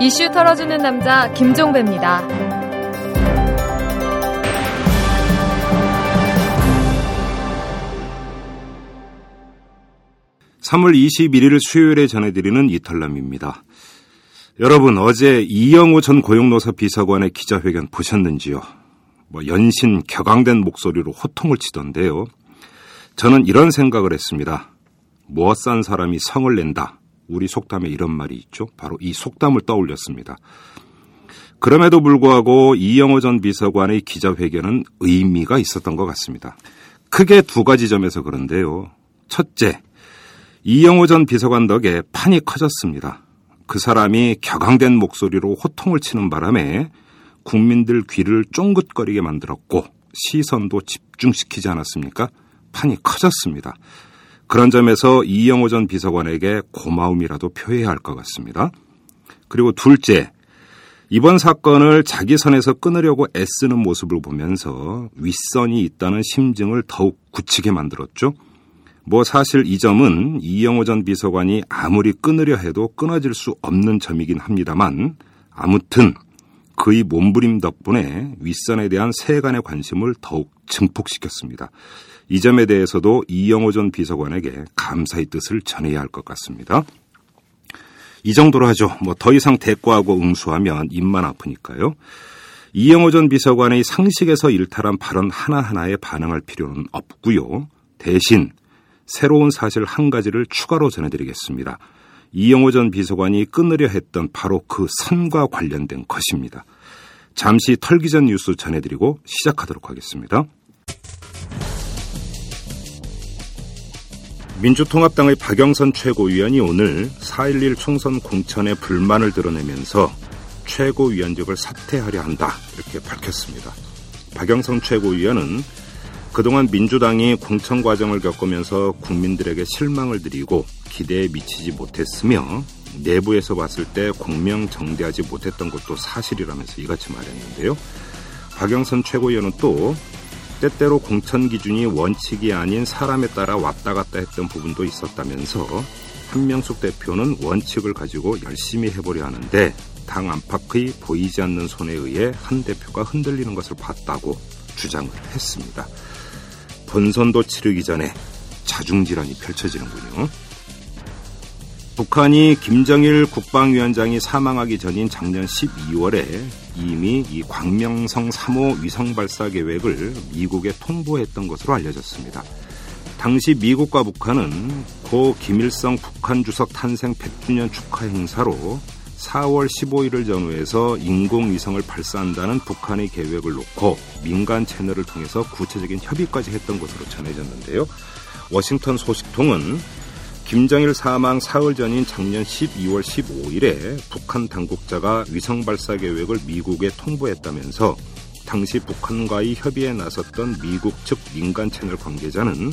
이슈 털어주는 남자 김종배입니다. 3월 21일 수요일에 전해드리는 이탈남입니다. 여러분, 어제 이영호 전 고용노사 비서관의 기자회견 보셨는지요? 연신 격앙된 목소리로 호통을 치던데요. 저는 이런 생각을 했습니다. 무엇한 사람이 성을 낸다. 우리 속담에 이런 말이 있죠. 바로 이 속담을 떠올렸습니다. 그럼에도 불구하고 이영호 전 비서관의 기자회견은 의미가 있었던 것 같습니다. 크게 두 가지 점에서 그런데요. 첫째, 이영호 전 비서관 덕에 판이 커졌습니다. 그 사람이 격앙된 목소리로 호통을 치는 바람에 국민들 귀를 쫑긋거리게 만들었고 시선도 집중시키지 않았습니까? 판이 커졌습니다. 그런 점에서 이영호 전 비서관에게 고마움이라도 표해야 할 것 같습니다. 그리고 둘째, 이번 사건을 자기 선에서 끊으려고 애쓰는 모습을 보면서 윗선이 있다는 심증을 더욱 굳히게 만들었죠. 사실 이 점은 이영호 전 비서관이 아무리 끊으려 해도 끊어질 수 없는 점이긴 합니다만, 아무튼 그의 몸부림 덕분에 윗선에 대한 세간의 관심을 더욱 증폭시켰습니다. 이 점에 대해서도 이영호 전 비서관에게 감사의 뜻을 전해야 할 것 같습니다. 이 정도로 하죠. 더 이상 대꾸하고 응수하면 입만 아프니까요. 이영호 전 비서관의 상식에서 일탈한 발언 하나하나에 반응할 필요는 없고요. 대신 새로운 사실 한 가지를 추가로 전해드리겠습니다. 이영호 전 비서관이 끊으려 했던 바로 그 선과 관련된 것입니다. 잠시 털기 전 뉴스 전해드리고 시작하도록 하겠습니다. 민주통합당의 박영선 최고위원이 오늘 4.11 총선 공천에 불만을 드러내면서 최고위원직을 사퇴하려 한다, 이렇게 밝혔습니다. 박영선 최고위원은 그동안 민주당이 공천 과정을 겪으면서 국민들에게 실망을 드리고 기대에 미치지 못했으며 내부에서 봤을 때 공명정대하지 못했던 것도 사실이라면서 이같이 말했는데요. 박영선 최고위원은 또 때때로 공천 기준이 원칙이 아닌 사람에 따라 왔다 갔다 했던 부분도 있었다면서 한명숙 대표는 원칙을 가지고 열심히 해보려 하는데 당 안팎의 보이지 않는 손에 의해 한 대표가 흔들리는 것을 봤다고 주장을 했습니다. 본선도 치르기 전에 자중질환이 펼쳐지는군요. 북한이 김정일 국방위원장이 사망하기 전인 작년 12월에 이미 이 광명성 3호 위성발사 계획을 미국에 통보했던 것으로 알려졌습니다. 당시 미국과 북한은 고 김일성 북한 주석 탄생 100주년 축하 행사로 4월 15일을 전후해서 인공위성을 발사한다는 북한의 계획을 놓고 민간 채널을 통해서 구체적인 협의까지 했던 것으로 전해졌는데요. 워싱턴 소식통은 김정일 사망 사흘 전인 작년 12월 15일에 북한 당국자가 위성 발사 계획을 미국에 통보했다면서 당시 북한과의 협의에 나섰던 미국 측 민간 채널 관계자는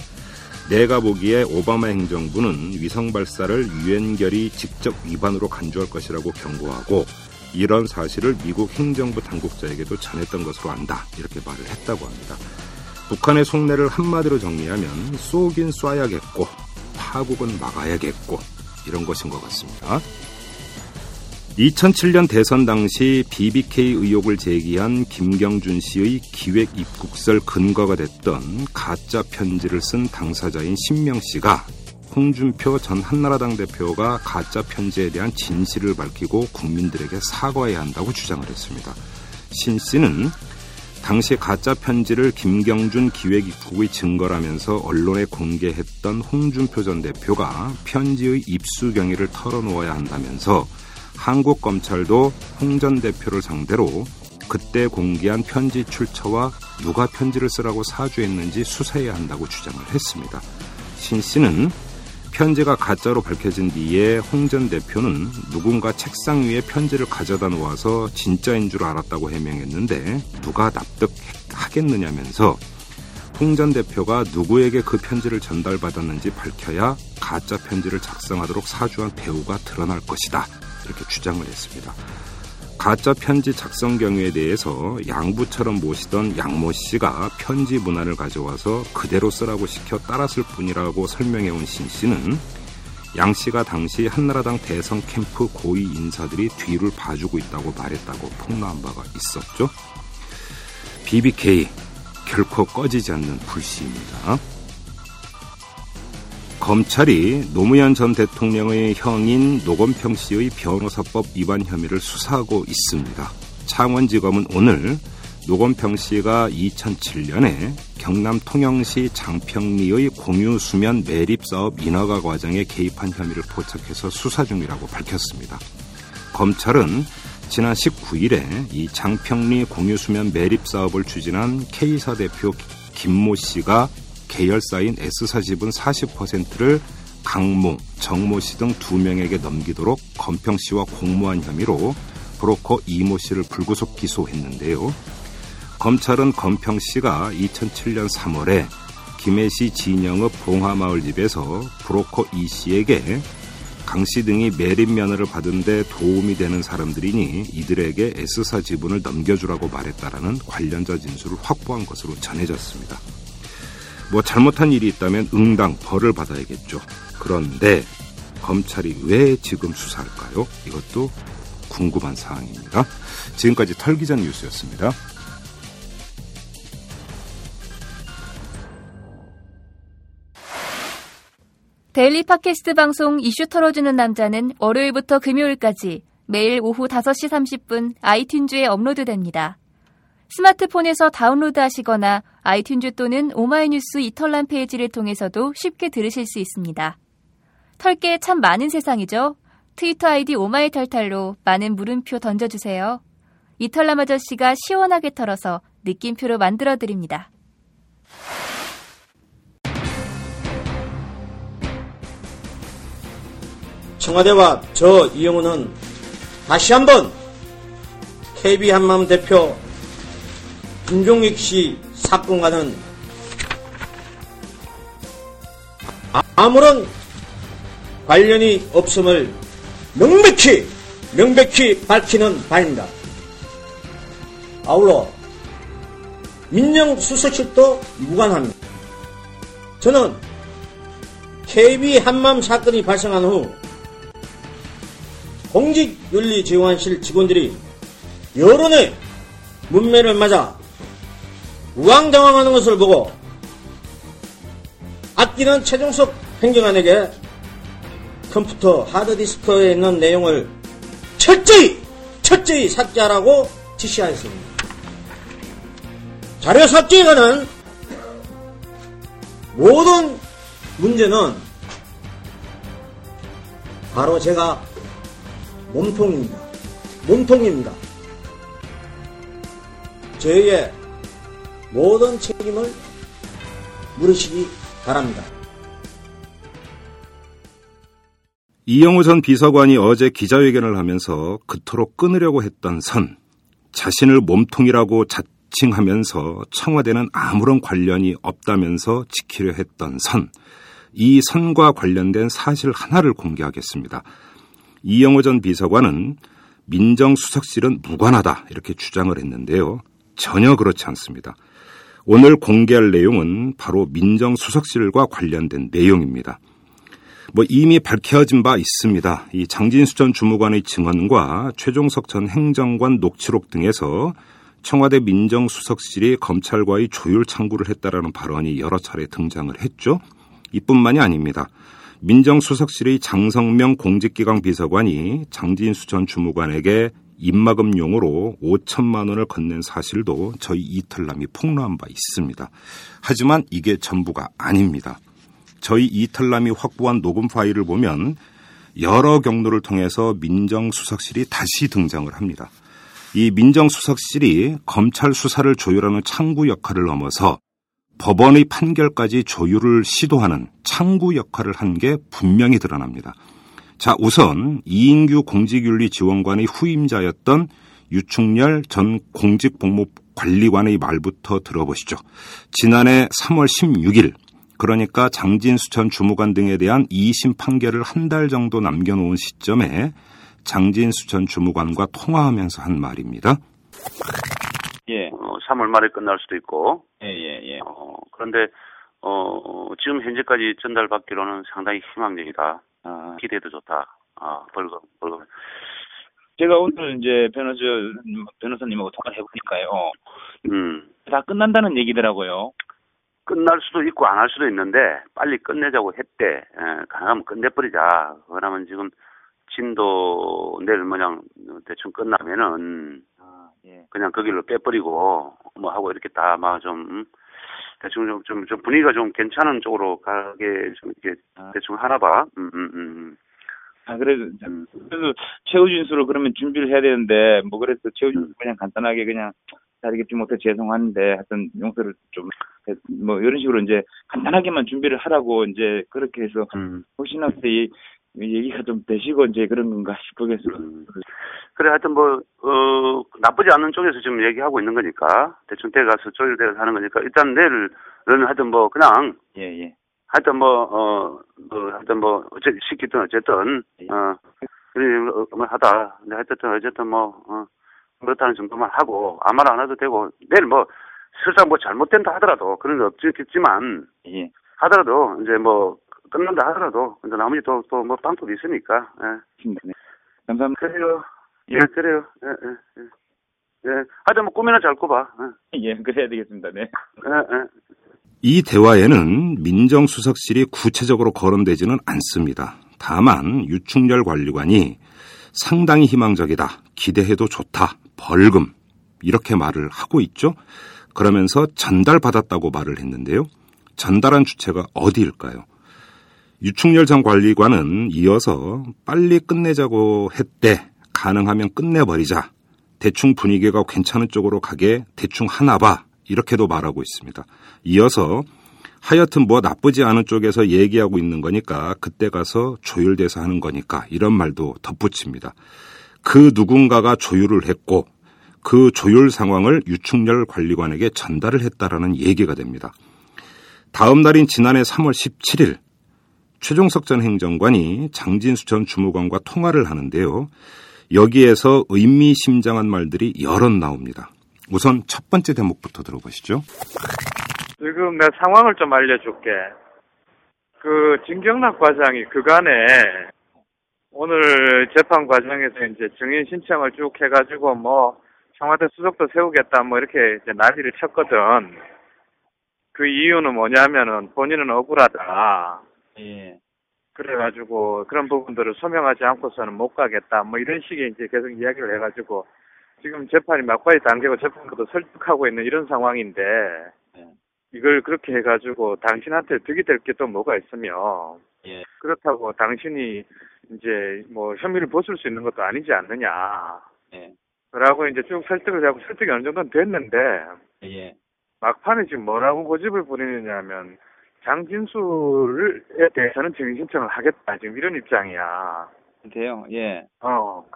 내가 보기에 오바마 행정부는 위성 발사를 유엔 결의 직접 위반으로 간주할 것이라고 경고하고 이런 사실을 미국 행정부 당국자에게도 전했던 것으로 안다, 이렇게 말을 했다고 합니다. 북한의 속내를 한마디로 정리하면 쏘긴 쏴야겠고 파국은 막아야겠고 이런 것인 것 같습니다. 2007년 대선 당시 BBK 의혹을 제기한 김경준 씨의 기획 입국설 근거가 됐던 가짜 편지를 쓴 당사자인 신명 씨가 홍준표 전 한나라당 대표가 가짜 편지에 대한 진실을 밝히고 국민들에게 사과해야 한다고 주장을 했습니다. 신 씨는 당시 가짜 편지를 김경준 기획 입국의 증거라면서 언론에 공개했던 홍준표 전 대표가 편지의 입수 경위를 털어놓아야 한다면서 한국 검찰도 홍 전 대표를 상대로 그때 공개한 편지 출처와 누가 편지를 쓰라고 사주했는지 수사해야 한다고 주장을 했습니다. 신 씨는 편지가 가짜로 밝혀진 뒤에 홍 전 대표는 누군가 책상 위에 편지를 가져다 놓아서 진짜인 줄 알았다고 해명했는데 누가 납득하겠느냐면서 홍 전 대표가 누구에게 그 편지를 전달받았는지 밝혀야 가짜 편지를 작성하도록 사주한 배우가 드러날 것이다, 이렇게 주장을 했습니다. 가짜 편지 작성 경위에 대해서 양부처럼 모시던 양모 씨가 편지 문안을 가져와서 그대로 쓰라고 시켜 따라 쓸 뿐이라고 설명해온 신 씨는 양 씨가 당시 한나라당 대선 캠프 고위 인사들이 뒤를 봐주고 있다고 말했다고 폭로한 바가 있었죠. BBK, 결코 꺼지지 않는 불씨입니다. 검찰이 노무현 전 대통령의 형인 노건평 씨의 변호사법 위반 혐의를 수사하고 있습니다. 창원지검은 오늘 노건평 씨가 2007년에 경남 통영시 장평리의 공유수면 매립사업 인허가 과정에 개입한 혐의를 포착해서 수사 중이라고 밝혔습니다. 검찰은 지난 19일에 이 장평리 공유수면 매립사업을 추진한 K사 대표 김모 씨가 계열사인 S사 지분 40%를 강모, 정모 씨 등 2명에게 넘기도록 건평 씨와 공모한 혐의로 브로커 이모 씨를 불구속 기소했는데요. 검찰은 건평 씨가 2007년 3월에 김해시 진영읍 봉화마을 집에서 브로커 이 씨에게 강 씨 등이 매립 면허를 받은 데 도움이 되는 사람들이니 이들에게 S사 지분을 넘겨주라고 말했다라는 관련자 진술을 확보한 것으로 전해졌습니다. 뭐 잘못한 일이 있다면 응당 벌을 받아야겠죠. 그런데 검찰이 왜 지금 수사할까요? 이것도 궁금한 사항입니다. 지금까지 털기전 뉴스였습니다. 데일리 팟캐스트 방송 이슈 털어주는 남자는 월요일부터 금요일까지 매일 오후 5시 30분 아이튠즈에 업로드됩니다. 스마트폰에서 다운로드하시거나 아이튠즈 또는 오마이뉴스 이털남 페이지를 통해서도 쉽게 들으실 수 있습니다. 털게 참 많은 세상이죠? 트위터 아이디 오마이탈탈로 많은 물음표 던져주세요. 이털남 아저씨가 시원하게 털어서 느낌표로 만들어드립니다. 청와대와 저 이영호는 다시 한번 KB 한마음 대표 김종익 씨 사건과는 아무런 관련이 없음을 명백히 밝히는 바입니다. 아울러 민정수석실도 무관합니다. 저는 KB 한마음 사건이 발생한 후 공직윤리지원실 직원들이 여론의 문매를 맞아 우왕좌왕하는 것을 보고 아끼는 최종석 행정관에게 컴퓨터 하드디스크에 있는 내용을 철저히 삭제하라고 지시하였습니다. 자료 삭제에 관한 모든 문제는 바로 제가 몸통입니다. 저의 모든 책임을 물으시기 바랍니다. 이영호 전 비서관이 어제 기자회견을 하면서 그토록 끊으려고 했던 선, 자신을 몸통이라고 자칭하면서 청와대는 아무런 관련이 없다면서 지키려 했던 선, 이 선과 관련된 사실 하나를 공개하겠습니다. 이영호 전 비서관은 민정수석실은 무관하다 이렇게 주장을 했는데요. 전혀 그렇지 않습니다. 오늘 공개할 내용은 바로 민정수석실과 관련된 내용입니다. 뭐 이미 밝혀진 바 있습니다. 이 장진수 전 주무관의 증언과 최종석 전 행정관 녹취록 등에서 청와대 민정수석실이 검찰과의 조율 창구를 했다라는 발언이 여러 차례 등장을 했죠. 이뿐만이 아닙니다. 민정수석실의 장성명 공직기강 비서관이 장진수 전 주무관에게 입막음용으로 5천만 원을 건넨 사실도 저희 이털남이 폭로한 바 있습니다. 하지만 이게 전부가 아닙니다. 저희 이털남이 확보한 녹음 파일을 보면 여러 경로를 통해서 민정수석실이 다시 등장을 합니다. 이 민정수석실이 검찰 수사를 조율하는 창구 역할을 넘어서 법원의 판결까지 조율을 시도하는 창구 역할을 한 게 분명히 드러납니다. 자, 우선 이인규 공직윤리지원관의 후임자였던 유충렬 전 공직복무관리관의 말부터 들어보시죠. 지난해 3월 16일, 그러니까 장진수 전 주무관 등에 대한 2심 판결을 한 달 정도 남겨놓은 시점에 장진수 전 주무관과 통화하면서 한 말입니다. 예, 3월 말에 끝날 수도 있고. 그런데 지금 현재까지 전달받기로는 상당히 희망적이다. 기대도 좋다. 벌금. 제가 오늘 이제 변호사님하고 통화를 해보니까요. 다 끝난다는 얘기더라고요. 끝날 수도 있고 안 할 수도 있는데 빨리 끝내자고 했대. 가능하면 끝내버리자. 그러면 지금 진도 내일 모양 대충 끝나면은 그냥 그 길로 빼버리고 뭐 하고 이렇게 다 막 좀 대충 좀 분위기가 좀 괜찮은 쪽으로 가게 좀 이렇게 대충 하나 봐. 그래서 최우진수로 그러면 준비를 해야 되는데 뭐 그래서 최우진수 그냥 간단하게 그냥 다르게 좀 못해 죄송한데 하여튼 용서를 좀 뭐 이런 식으로 이제 간단하게만 준비를 하라고 이제 그렇게 해서 혹시나 이 얘기가 좀 되시고 이제 그런 건가 싶겠어요. 그래 하여튼 뭐 나쁘지 않은 쪽에서 지금 얘기하고 있는 거니까 대충 돼가서 조율돼서 하는 거니까 일단 내일은 하여튼 뭐 그냥 하여튼 뭐 하여튼 뭐 시키든 어쨌든 하다 근데 어쨌든 뭐 그렇다는 정도만 하고 아무 말 안 해도 되고 내일 뭐 설사 뭐 잘못된다 하더라도 그런 거 없겠지만 하더라도 이제 뭐 끝난다 하더라도 근데 나머지 또 뭐 방법이 있으니까 네. 감사합니다. 그래요. 그래요. 예. 하여튼 뭐 꿈이나 잘 꿔봐. 그래야 되겠습니다. 네. 이 대화에는 민정수석실이 구체적으로 거론되지는 않습니다. 다만 유충렬 관리관이 상당히 희망적이다, 기대해도 좋다, 벌금 이렇게 말을 하고 있죠. 그러면서 전달받았다고 말을 했는데요. 전달한 주체가 어디일까요? 유충렬 전 관리관은 이어서 빨리 끝내자고 했대, 가능하면 끝내버리자, 대충 분위기가 괜찮은 쪽으로 가게 대충 하나 봐 이렇게도 말하고 있습니다. 이어서 하여튼 뭐 나쁘지 않은 쪽에서 얘기하고 있는 거니까 그때 가서 조율돼서 하는 거니까 이런 말도 덧붙입니다. 그 누군가가 조율을 했고 그 조율 상황을 유충렬 관리관에게 전달을 했다라는 얘기가 됩니다. 다음 날인 지난해 3월 17일 최종석 전 행정관이 장진수 전 주무관과 통화를 하는데요. 여기에서 의미심장한 말들이 여럿 나옵니다. 우선 첫 번째 대목부터 들어보시죠. 지금 내가 상황을 좀 알려줄게. 그 진경락 과장이 그간에 오늘 재판 과정에서 이제 증인 신청을 쭉 해가지고 뭐 청와대 수석도 세우겠다 뭐 이렇게 이제 난리를 쳤거든. 그 이유는 뭐냐면은 본인은 억울하다. 그래가지고 그런 부분들을 소명하지 않고서는 못 가겠다. 뭐 이런 식의 이제 계속 이야기를 해가지고 지금 재판이 막바지 단계고 재판부도 설득하고 있는 이런 상황인데. 이걸 그렇게 해가지고 당신한테 득이 될 게 또 뭐가 있으며 그렇다고 당신이 이제 뭐 혐의를 벗을 수 있는 것도 아니지 않느냐. 라고 이제 쭉 설득을 하고 설득이 어느 정도는 됐는데 막판에 지금 뭐라고 고집을 부리느냐면 장진수에 대해서는 증인 신청을 하겠다 지금 이런 입장이야. 돼요.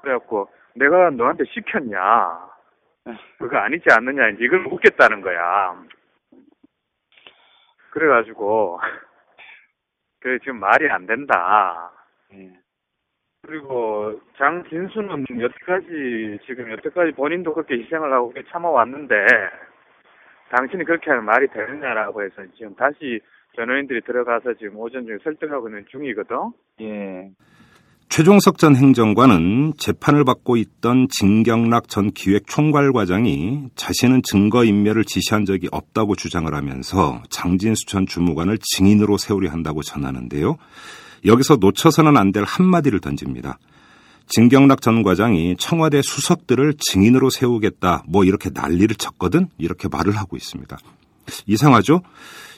그래갖고 내가 너한테 시켰냐. 그거 아니지 않느냐. 이제 이걸 묻겠다는 거야. 그래가지고 그 지금 말이 안 된다. 그리고 장진수는 여태까지 본인도 그렇게 희생을 하고 참아왔는데 당신이 그렇게 하면 말이 되느냐라고 해서 지금 다시 변호인들이 들어가서 지금 오전 중에 설득하고 있는 중이거든. 최종석 전 행정관은 재판을 받고 있던 진경락 전 기획총괄과장이 자신은 증거인멸을 지시한 적이 없다고 주장을 하면서 장진수 전 주무관을 증인으로 세우려 한다고 전하는데요. 여기서 놓쳐서는 안 될 한마디를 던집니다. 진경락 전 과장이 청와대 수석들을 증인으로 세우겠다 뭐 이렇게 난리를 쳤거든 이렇게 말을 하고 있습니다. 이상하죠?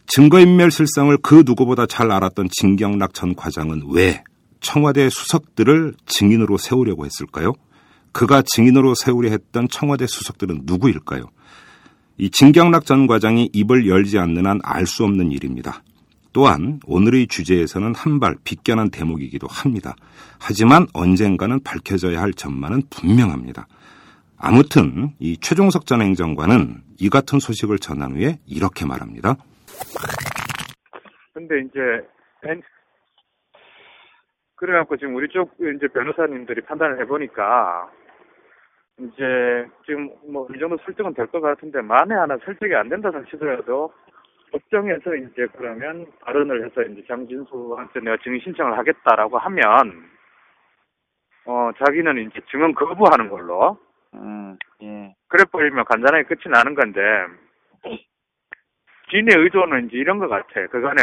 증거인멸 실상을 그 누구보다 잘 알았던 진경락 전 과장은 왜 청와대 수석들을 증인으로 세우려고 했을까요? 그가 증인으로 세우려 했던 청와대 수석들은 누구일까요? 이 진경락 전 과장이 입을 열지 않는 한 알 수 없는 일입니다. 또한 오늘의 주제에서는 한 발 비껴난 대목이기도 합니다. 하지만 언젠가는 밝혀져야 할 전만은 분명합니다. 아무튼 이 최종석 전 행정관은 이 같은 소식을 전한 후에 이렇게 말합니다. 근데 이제 그래갖고 지금 우리 쪽 이제 변호사님들이 판단을 해보니까 이제 지금 뭐 이 정도 설득은 될 것 같은데 만에 하나 설득이 안 된다는 시더라도 법정에서 이제 그러면 발언을 해서 이제 장진수한테 내가 증인 신청을 하겠다라고 하면 자기는 이제 증언 거부하는 걸로. 예. 그래 버리면 간단하게 끝이 나는 건데 지인의 의도는 이제 이런 것 같아. 그간에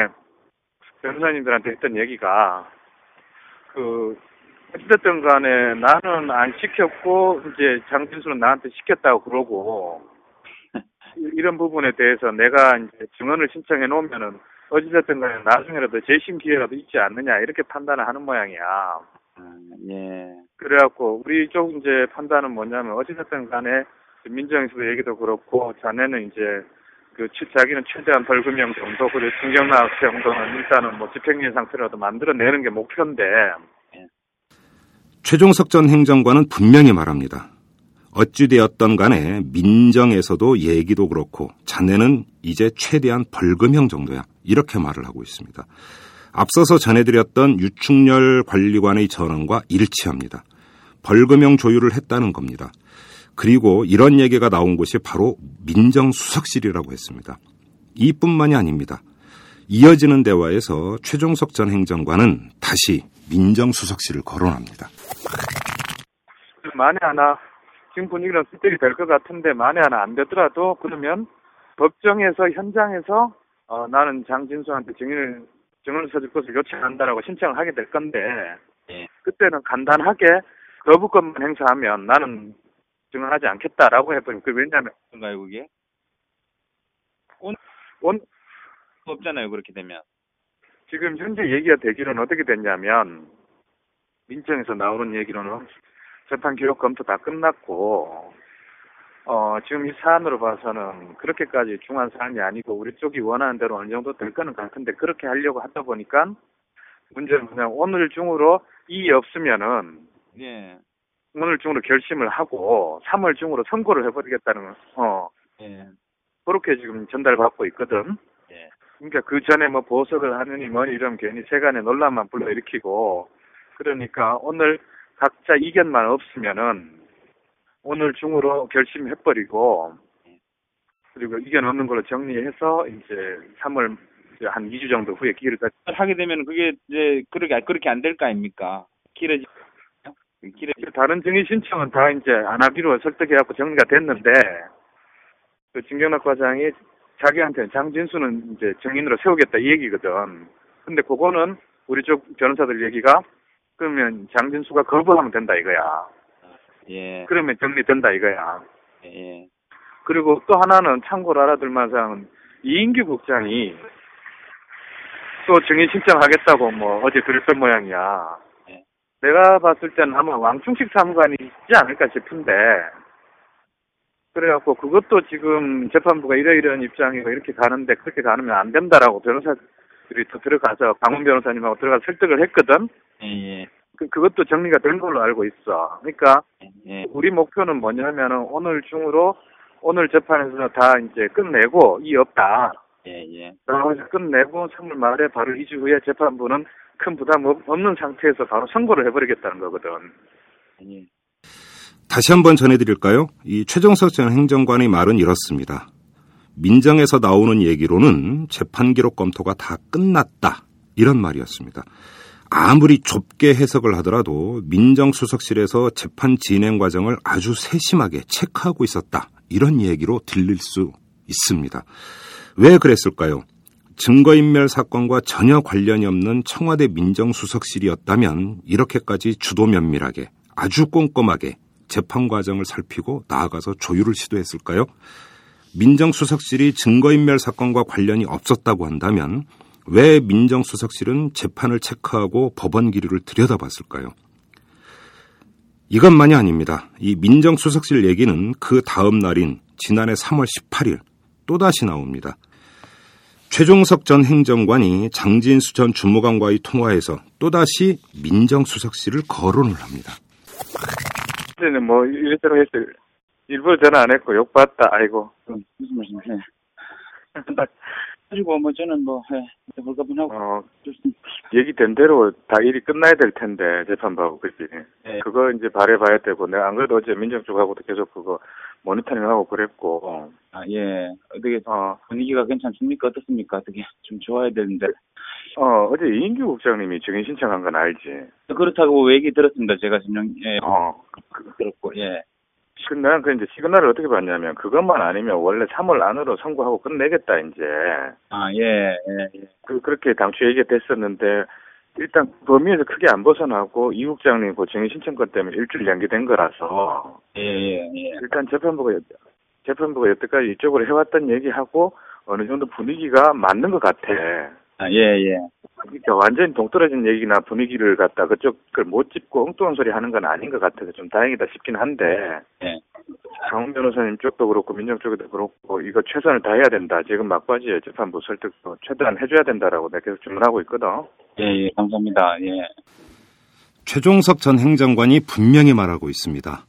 변호사님들한테 했던 얘기가 어쨌든 간에 나는 안 시켰고 이제 장진수는 나한테 시켰다고 그러고. 이런 부분에 대해서 내가 이제 증언을 신청해 놓으면은 어찌됐든 간에 나중에라도 재심 기회라도 있지 않느냐 이렇게 판단을 하는 모양이야. 예. 그래갖고 우리 쪽 이제 판단은 뭐냐면 어찌됐든 간에 민정수석 얘기도 그렇고 자네는 이제 자기는 최대한 벌금형 정도 그리고 진경락 정도는 일단은 뭐 집행유예 상태라도 만들어내는 게 목표인데. 예. 최종석 전 행정관은 분명히 말합니다. 어찌되었던 간에 민정에서도 얘기도 그렇고 자네는 이제 최대한 벌금형 정도야 이렇게 말을 하고 있습니다. 앞서서 전해드렸던 유충렬 관리관의 전언과 일치합니다. 벌금형 조율을 했다는 겁니다. 그리고 이런 얘기가 나온 곳이 바로 민정수석실이라고 했습니다. 이뿐만이 아닙니다. 이어지는 대화에서 최종석 전 행정관은 다시 민정수석실을 거론합니다. 만에 하나 지금 분위기는 습득이 될 것 같은데 만에 하나 안 되더라도 그러면 법정에서 현장에서 나는 장진수한테 증언을 서줄 것을 요청한다라고 신청을 하게 될 건데 그때는 간단하게 거부권만 행사하면 나는 증언하지 않겠다라고 해버리면 그 왜냐하면 뭔가요 그게 온 없잖아요 그렇게 되면 지금 현재 얘기가 되기는 어떻게 됐냐면 민정에서 나오는 얘기로는. 재판 기록 검토 다 끝났고, 지금 이 사안으로 봐서는 그렇게까지 중한 사안이 아니고, 우리 쪽이 원하는 대로 어느 정도 될 거는 같은데, 그렇게 하려고 하다 보니까, 문제는 그냥 오늘 중으로 이의 없으면은, 예. 오늘 중으로 결심을 하고, 3월 중으로 선고를 해버리겠다는, 예. 그렇게 지금 전달받고 있거든. 예. 그러니까 그 전에 뭐 보석을 하느니 뭐니 이런 괜히 세간에 논란만 불러일으키고, 그러니까 오늘, 각자 이견만 없으면은 오늘 중으로 결심해버리고 그리고 이견 없는 걸로 정리해서 이제 3월 한 2주 정도 후에 기일을 하게 되면 그게 이제 그렇게 안 될 거 아닙니까? 길어지 다른 증인 신청은 다 이제 안 하기로 설득해갖고 정리가 됐는데 그 진경락 과장이 자기한테 장진수는 이제 증인으로 세우겠다 이 얘기거든. 근데 그거는 우리 쪽 변호사들 얘기가 그러면 장진수가 거부하면 된다 이거야. 예. 그러면 정리된다 이거야. 예. 그리고 또 하나는 참고로 알아둘 만한 사항은 이인규 국장이 또 증인 신청하겠다고 뭐 어제 들었던 모양이야. 예. 내가 봤을 때는 아마 왕충식 사무관이 있지 않을까 싶은데 그래갖고 그것도 지금 재판부가 이런 입장이고 이렇게 가는데 그렇게 가면 안 된다라고 변호사들이 또 들어가서 강훈 변호사님하고 들어가서 설득을 했거든. 예. 그것도 정리가 된 걸로 알고 있어. 그러니까 예. 우리 목표는 뭐냐면은 오늘 중으로 오늘 재판에서 다 이제 끝내고 이 없다. 예예. 그래서 끝내고 3월 말에 바로 2주 후에 재판부는 큰 부담 없는 상태에서 바로 선고를 해버리겠다는 거거든. 예. 다시 한번 전해드릴까요? 이 최종석 전 행정관의 말은 이렇습니다. 민정에서 나오는 얘기로는 재판 기록 검토가 다 끝났다 이런 말이었습니다. 아무리 좁게 해석을 하더라도 민정수석실에서 재판 진행 과정을 아주 세심하게 체크하고 있었다. 이런 얘기로 들릴 수 있습니다. 왜 그랬을까요? 증거인멸 사건과 전혀 관련이 없는 청와대 민정수석실이었다면 이렇게까지 주도 면밀하게 아주 꼼꼼하게 재판 과정을 살피고 나아가서 조율을 시도했을까요? 민정수석실이 증거인멸 사건과 관련이 없었다고 한다면 왜 민정수석실은 재판을 체크하고 법원 기류를 들여다봤을까요? 이것만이 아닙니다. 이 민정수석실 얘기는 그 다음 날인 지난해 3월 18일 또다시 나옵니다. 최종석 전 행정관이 장진수 전 주무관과의 통화에서 또다시 민정수석실을 거론을 합니다. 그때는 뭐 이랬다고 했어요. 일부러 전화 안 했고 욕봤다. 아이고. 무슨 말씀이세요? 가지고 뭐 저는 뭐 불가분하고 얘기된 대로 다 일이 끝나야 될 텐데 재판부하고 그치? 네. 그거 이제 바래봐야 되고 내가 안 그래도 어제 민정 쪽하고도 계속 그거 모니터링을 하고 그랬고. 아, 예. 어떻게, 분위기가 괜찮습니까? 어떻습니까? 어떻게 좀 좋아야 되는데. 어제 이인규 국장님이 증인 신청한 건 알지. 그렇다고 얘기 들었습니다. 제가 진영, 예. 들었고, 예. 근데 난 그 이제 시그널을 어떻게 봤냐면, 그것만 아니면 원래 3월 안으로 선고하고 끝내겠다, 이제. 아, 예, 예. 그렇게 당초에 얘기가 됐었는데, 일단 범위에서 크게 안 벗어나고, 이 국장님 증인 신청권 때문에 일주일 연기된 거라서. 예, 예, 예. 일단 재판부가 여태까지 이쪽으로 해왔던 얘기하고, 어느 정도 분위기가 맞는 것 같아. 아, 예, 예. 그러니까 완전히 동떨어진 얘기나 분위기를 갖다 그쪽을 못 짚고 엉뚱한 소리 하는 건 아닌 것 같아서 좀 다행이다 싶긴 한데, 예. 강훈 변호사님 쪽도 그렇고 민정 쪽도 그렇고 이거 최선을 다해야 된다. 지금 막바지에 재판부 설득도 최대한 해줘야 된다라고 내가 계속 주문하고 있거든. 예, 예, 감사합니다. 예. 최종석 전 행정관이 분명히 말하고 있습니다.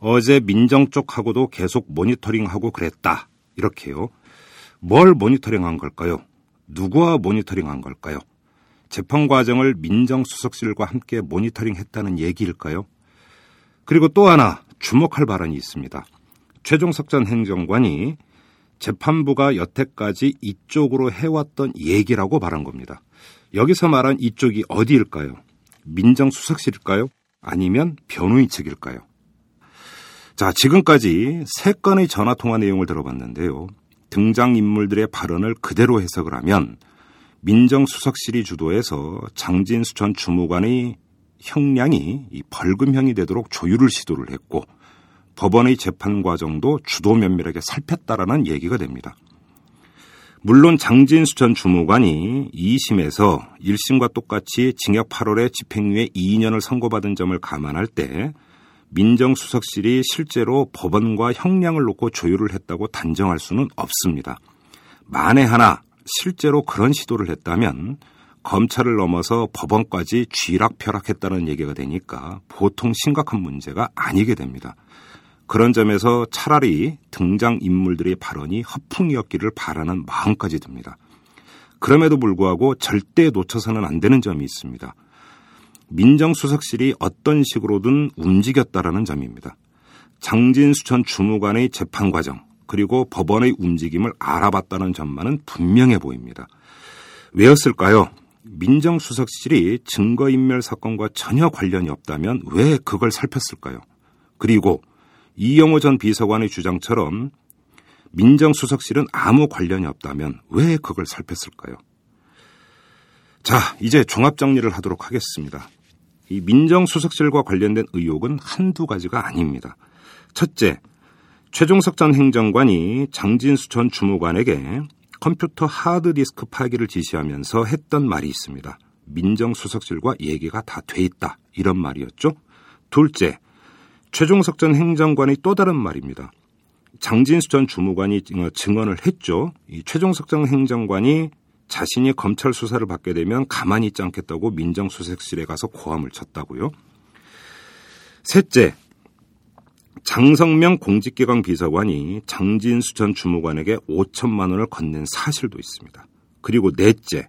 어제 민정 쪽하고도 계속 모니터링하고 그랬다. 이렇게요. 뭘 모니터링한 걸까요? 누구와 모니터링한 걸까요? 재판 과정을 민정수석실과 함께 모니터링했다는 얘기일까요? 그리고 또 하나 주목할 발언이 있습니다. 최종석 전 행정관이 재판부가 여태까지 이쪽으로 해왔던 얘기라고 말한 겁니다. 여기서 말한 이쪽이 어디일까요? 민정수석실일까요? 아니면 변호인 측일까요? 자, 지금까지 세 건의 전화통화 내용을 들어봤는데요. 등장인물들의 발언을 그대로 해석을 하면 민정수석실이 주도해서 장진수 전 주무관의 형량이 벌금형이 되도록 조율을 시도를 했고 법원의 재판 과정도 주도 면밀하게 살폈다라는 얘기가 됩니다. 물론 장진수 전 주무관이 2심에서 1심과 똑같이 징역 8월에 집행유예 2년을 선고받은 점을 감안할 때 민정수석실이 실제로 법원과 형량을 놓고 조율을 했다고 단정할 수는 없습니다. 만에 하나 실제로 그런 시도를 했다면 검찰을 넘어서 법원까지 쥐락펴락했다는 얘기가 되니까 보통 심각한 문제가 아니게 됩니다. 그런 점에서 차라리 등장인물들의 발언이 허풍이었기를 바라는 마음까지 듭니다. 그럼에도 불구하고 절대 놓쳐서는 안 되는 점이 있습니다. 민정수석실이 어떤 식으로든 움직였다라는 점입니다. 장진수 전 주무관의 재판 과정 그리고 법원의 움직임을 알아봤다는 점만은 분명해 보입니다. 왜였을까요? 민정수석실이 증거인멸 사건과 전혀 관련이 없다면 왜 그걸 살폈을까요? 그리고 이영호 전 비서관의 주장처럼 민정수석실은 아무 관련이 없다면 왜 그걸 살폈을까요? 자, 이제 종합정리를 하도록 하겠습니다. 이 민정수석실과 관련된 의혹은 한두 가지가 아닙니다. 첫째, 최종석 전 행정관이 장진수 전 주무관에게 컴퓨터 하드디스크 파기를 지시하면서 했던 말이 있습니다. 민정수석실과 얘기가 다 돼 있다. 이런 말이었죠. 둘째, 최종석 전 행정관의 또 다른 말입니다. 장진수 전 주무관이 증언을 했죠. 이 최종석 전 행정관이 자신이 검찰 수사를 받게 되면 가만히 있지 않겠다고 민정수석실에 가서 고함을 쳤다고요. 셋째, 장성명 공직기강 비서관이 장진수 전 주무관에게 5천만 원을 건넨 사실도 있습니다. 그리고 넷째,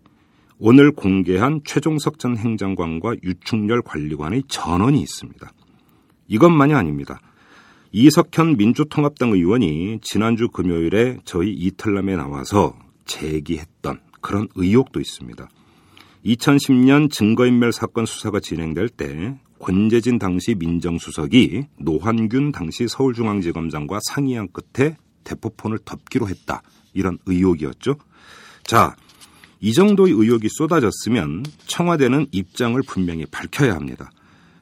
오늘 공개한 최종석 전 행정관과 유충렬 관리관의 전언이 있습니다. 이것만이 아닙니다. 이석현 민주통합당 의원이 지난주 금요일에 저희 이틀남에 나와서 제기했던 그런 의혹도 있습니다. 2010년 증거인멸 사건 수사가 진행될 때 권재진 당시 민정수석이 노환균 당시 서울중앙지검장과 상의한 끝에 대포폰을 덮기로 했다. 이런 의혹이었죠. 자, 이 정도의 의혹이 쏟아졌으면 청와대는 입장을 분명히 밝혀야 합니다.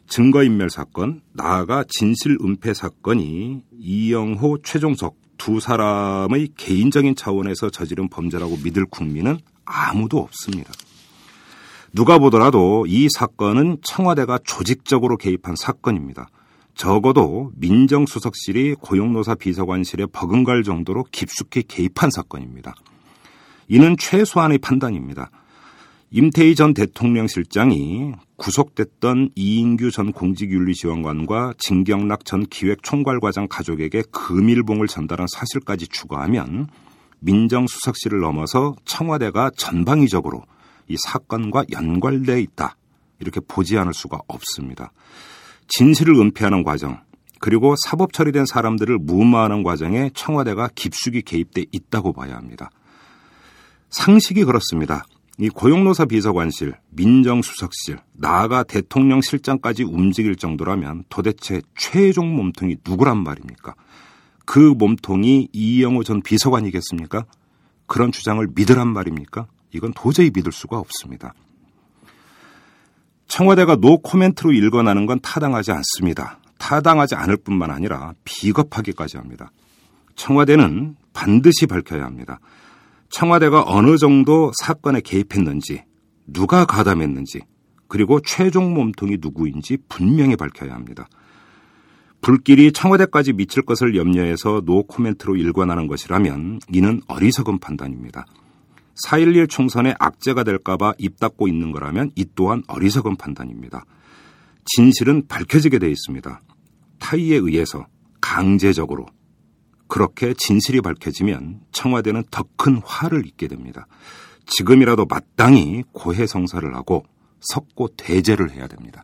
증거인멸 사건, 나아가 진실은폐 사건이 이영호, 최종석 두 사람의 개인적인 차원에서 저지른 범죄라고 믿을 국민은 아무도 없습니다. 누가 보더라도 이 사건은 청와대가 조직적으로 개입한 사건입니다. 적어도 민정수석실이 고용노사 비서관실에 버금갈 정도로 깊숙이 개입한 사건입니다. 이는 최소한의 판단입니다. 임태희 전 대통령 실장이 구속됐던 이인규 전 공직윤리지원관과 진경락 전 기획총괄과장 가족에게 금일봉을 전달한 사실까지 추가하면 민정수석실을 넘어서 청와대가 전방위적으로 이 사건과 연관돼 있다. 이렇게 보지 않을 수가 없습니다. 진실을 은폐하는 과정, 그리고 사법 처리된 사람들을 무마하는 과정에 청와대가 깊숙이 개입돼 있다고 봐야 합니다. 상식이 그렇습니다. 이 고용노사 비서관실, 민정수석실, 나아가 대통령 실장까지 움직일 정도라면 도대체 최종 몸통이 누구란 말입니까? 그 몸통이 이영호 전 비서관이겠습니까? 그런 주장을 믿으란 말입니까? 이건 도저히 믿을 수가 없습니다. 청와대가 노 코멘트로 일관하는 건 타당하지 않습니다. 타당하지 않을 뿐만 아니라 비겁하기까지 합니다. 청와대는 반드시 밝혀야 합니다. 청와대가 어느 정도 사건에 개입했는지, 누가 가담했는지, 그리고 최종 몸통이 누구인지 분명히 밝혀야 합니다. 불길이 청와대까지 미칠 것을 염려해서 노 코멘트로 일관하는 것이라면 이는 어리석은 판단입니다. 4.11 총선에 악재가 될까 봐 입 닫고 있는 거라면 이 또한 어리석은 판단입니다. 진실은 밝혀지게 돼 있습니다. 타의에 의해서 강제적으로 그렇게 진실이 밝혀지면 청와대는 더 큰 화를 입게 됩니다. 지금이라도 마땅히 고해성사를 하고 석고 대제를 해야 됩니다.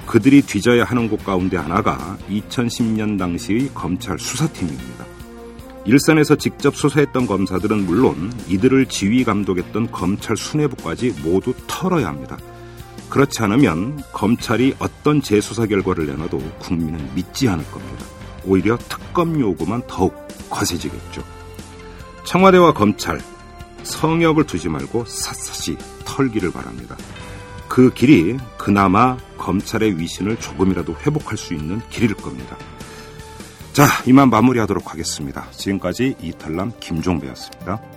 그들이 뒤져야 하는 곳 가운데 하나가 2010년 당시 검찰 수사팀입니다. 일선에서 직접 수사했던 검사들은 물론 이들을 지휘 감독했던 검찰 수뇌부까지 모두 털어야 합니다. 그렇지 않으면 검찰이 어떤 재수사 결과를 내놔도 국민은 믿지 않을 겁니다. 오히려 특검 요구만 더욱 거세지겠죠. 청와대와 검찰, 성역을 두지 말고 샅샅이 털기를 바랍니다. 그 길이 그나마 검찰의 위신을 조금이라도 회복할 수 있는 길일 겁니다. 자, 이만 마무리하도록 하겠습니다. 지금까지 이탈남 김종배였습니다.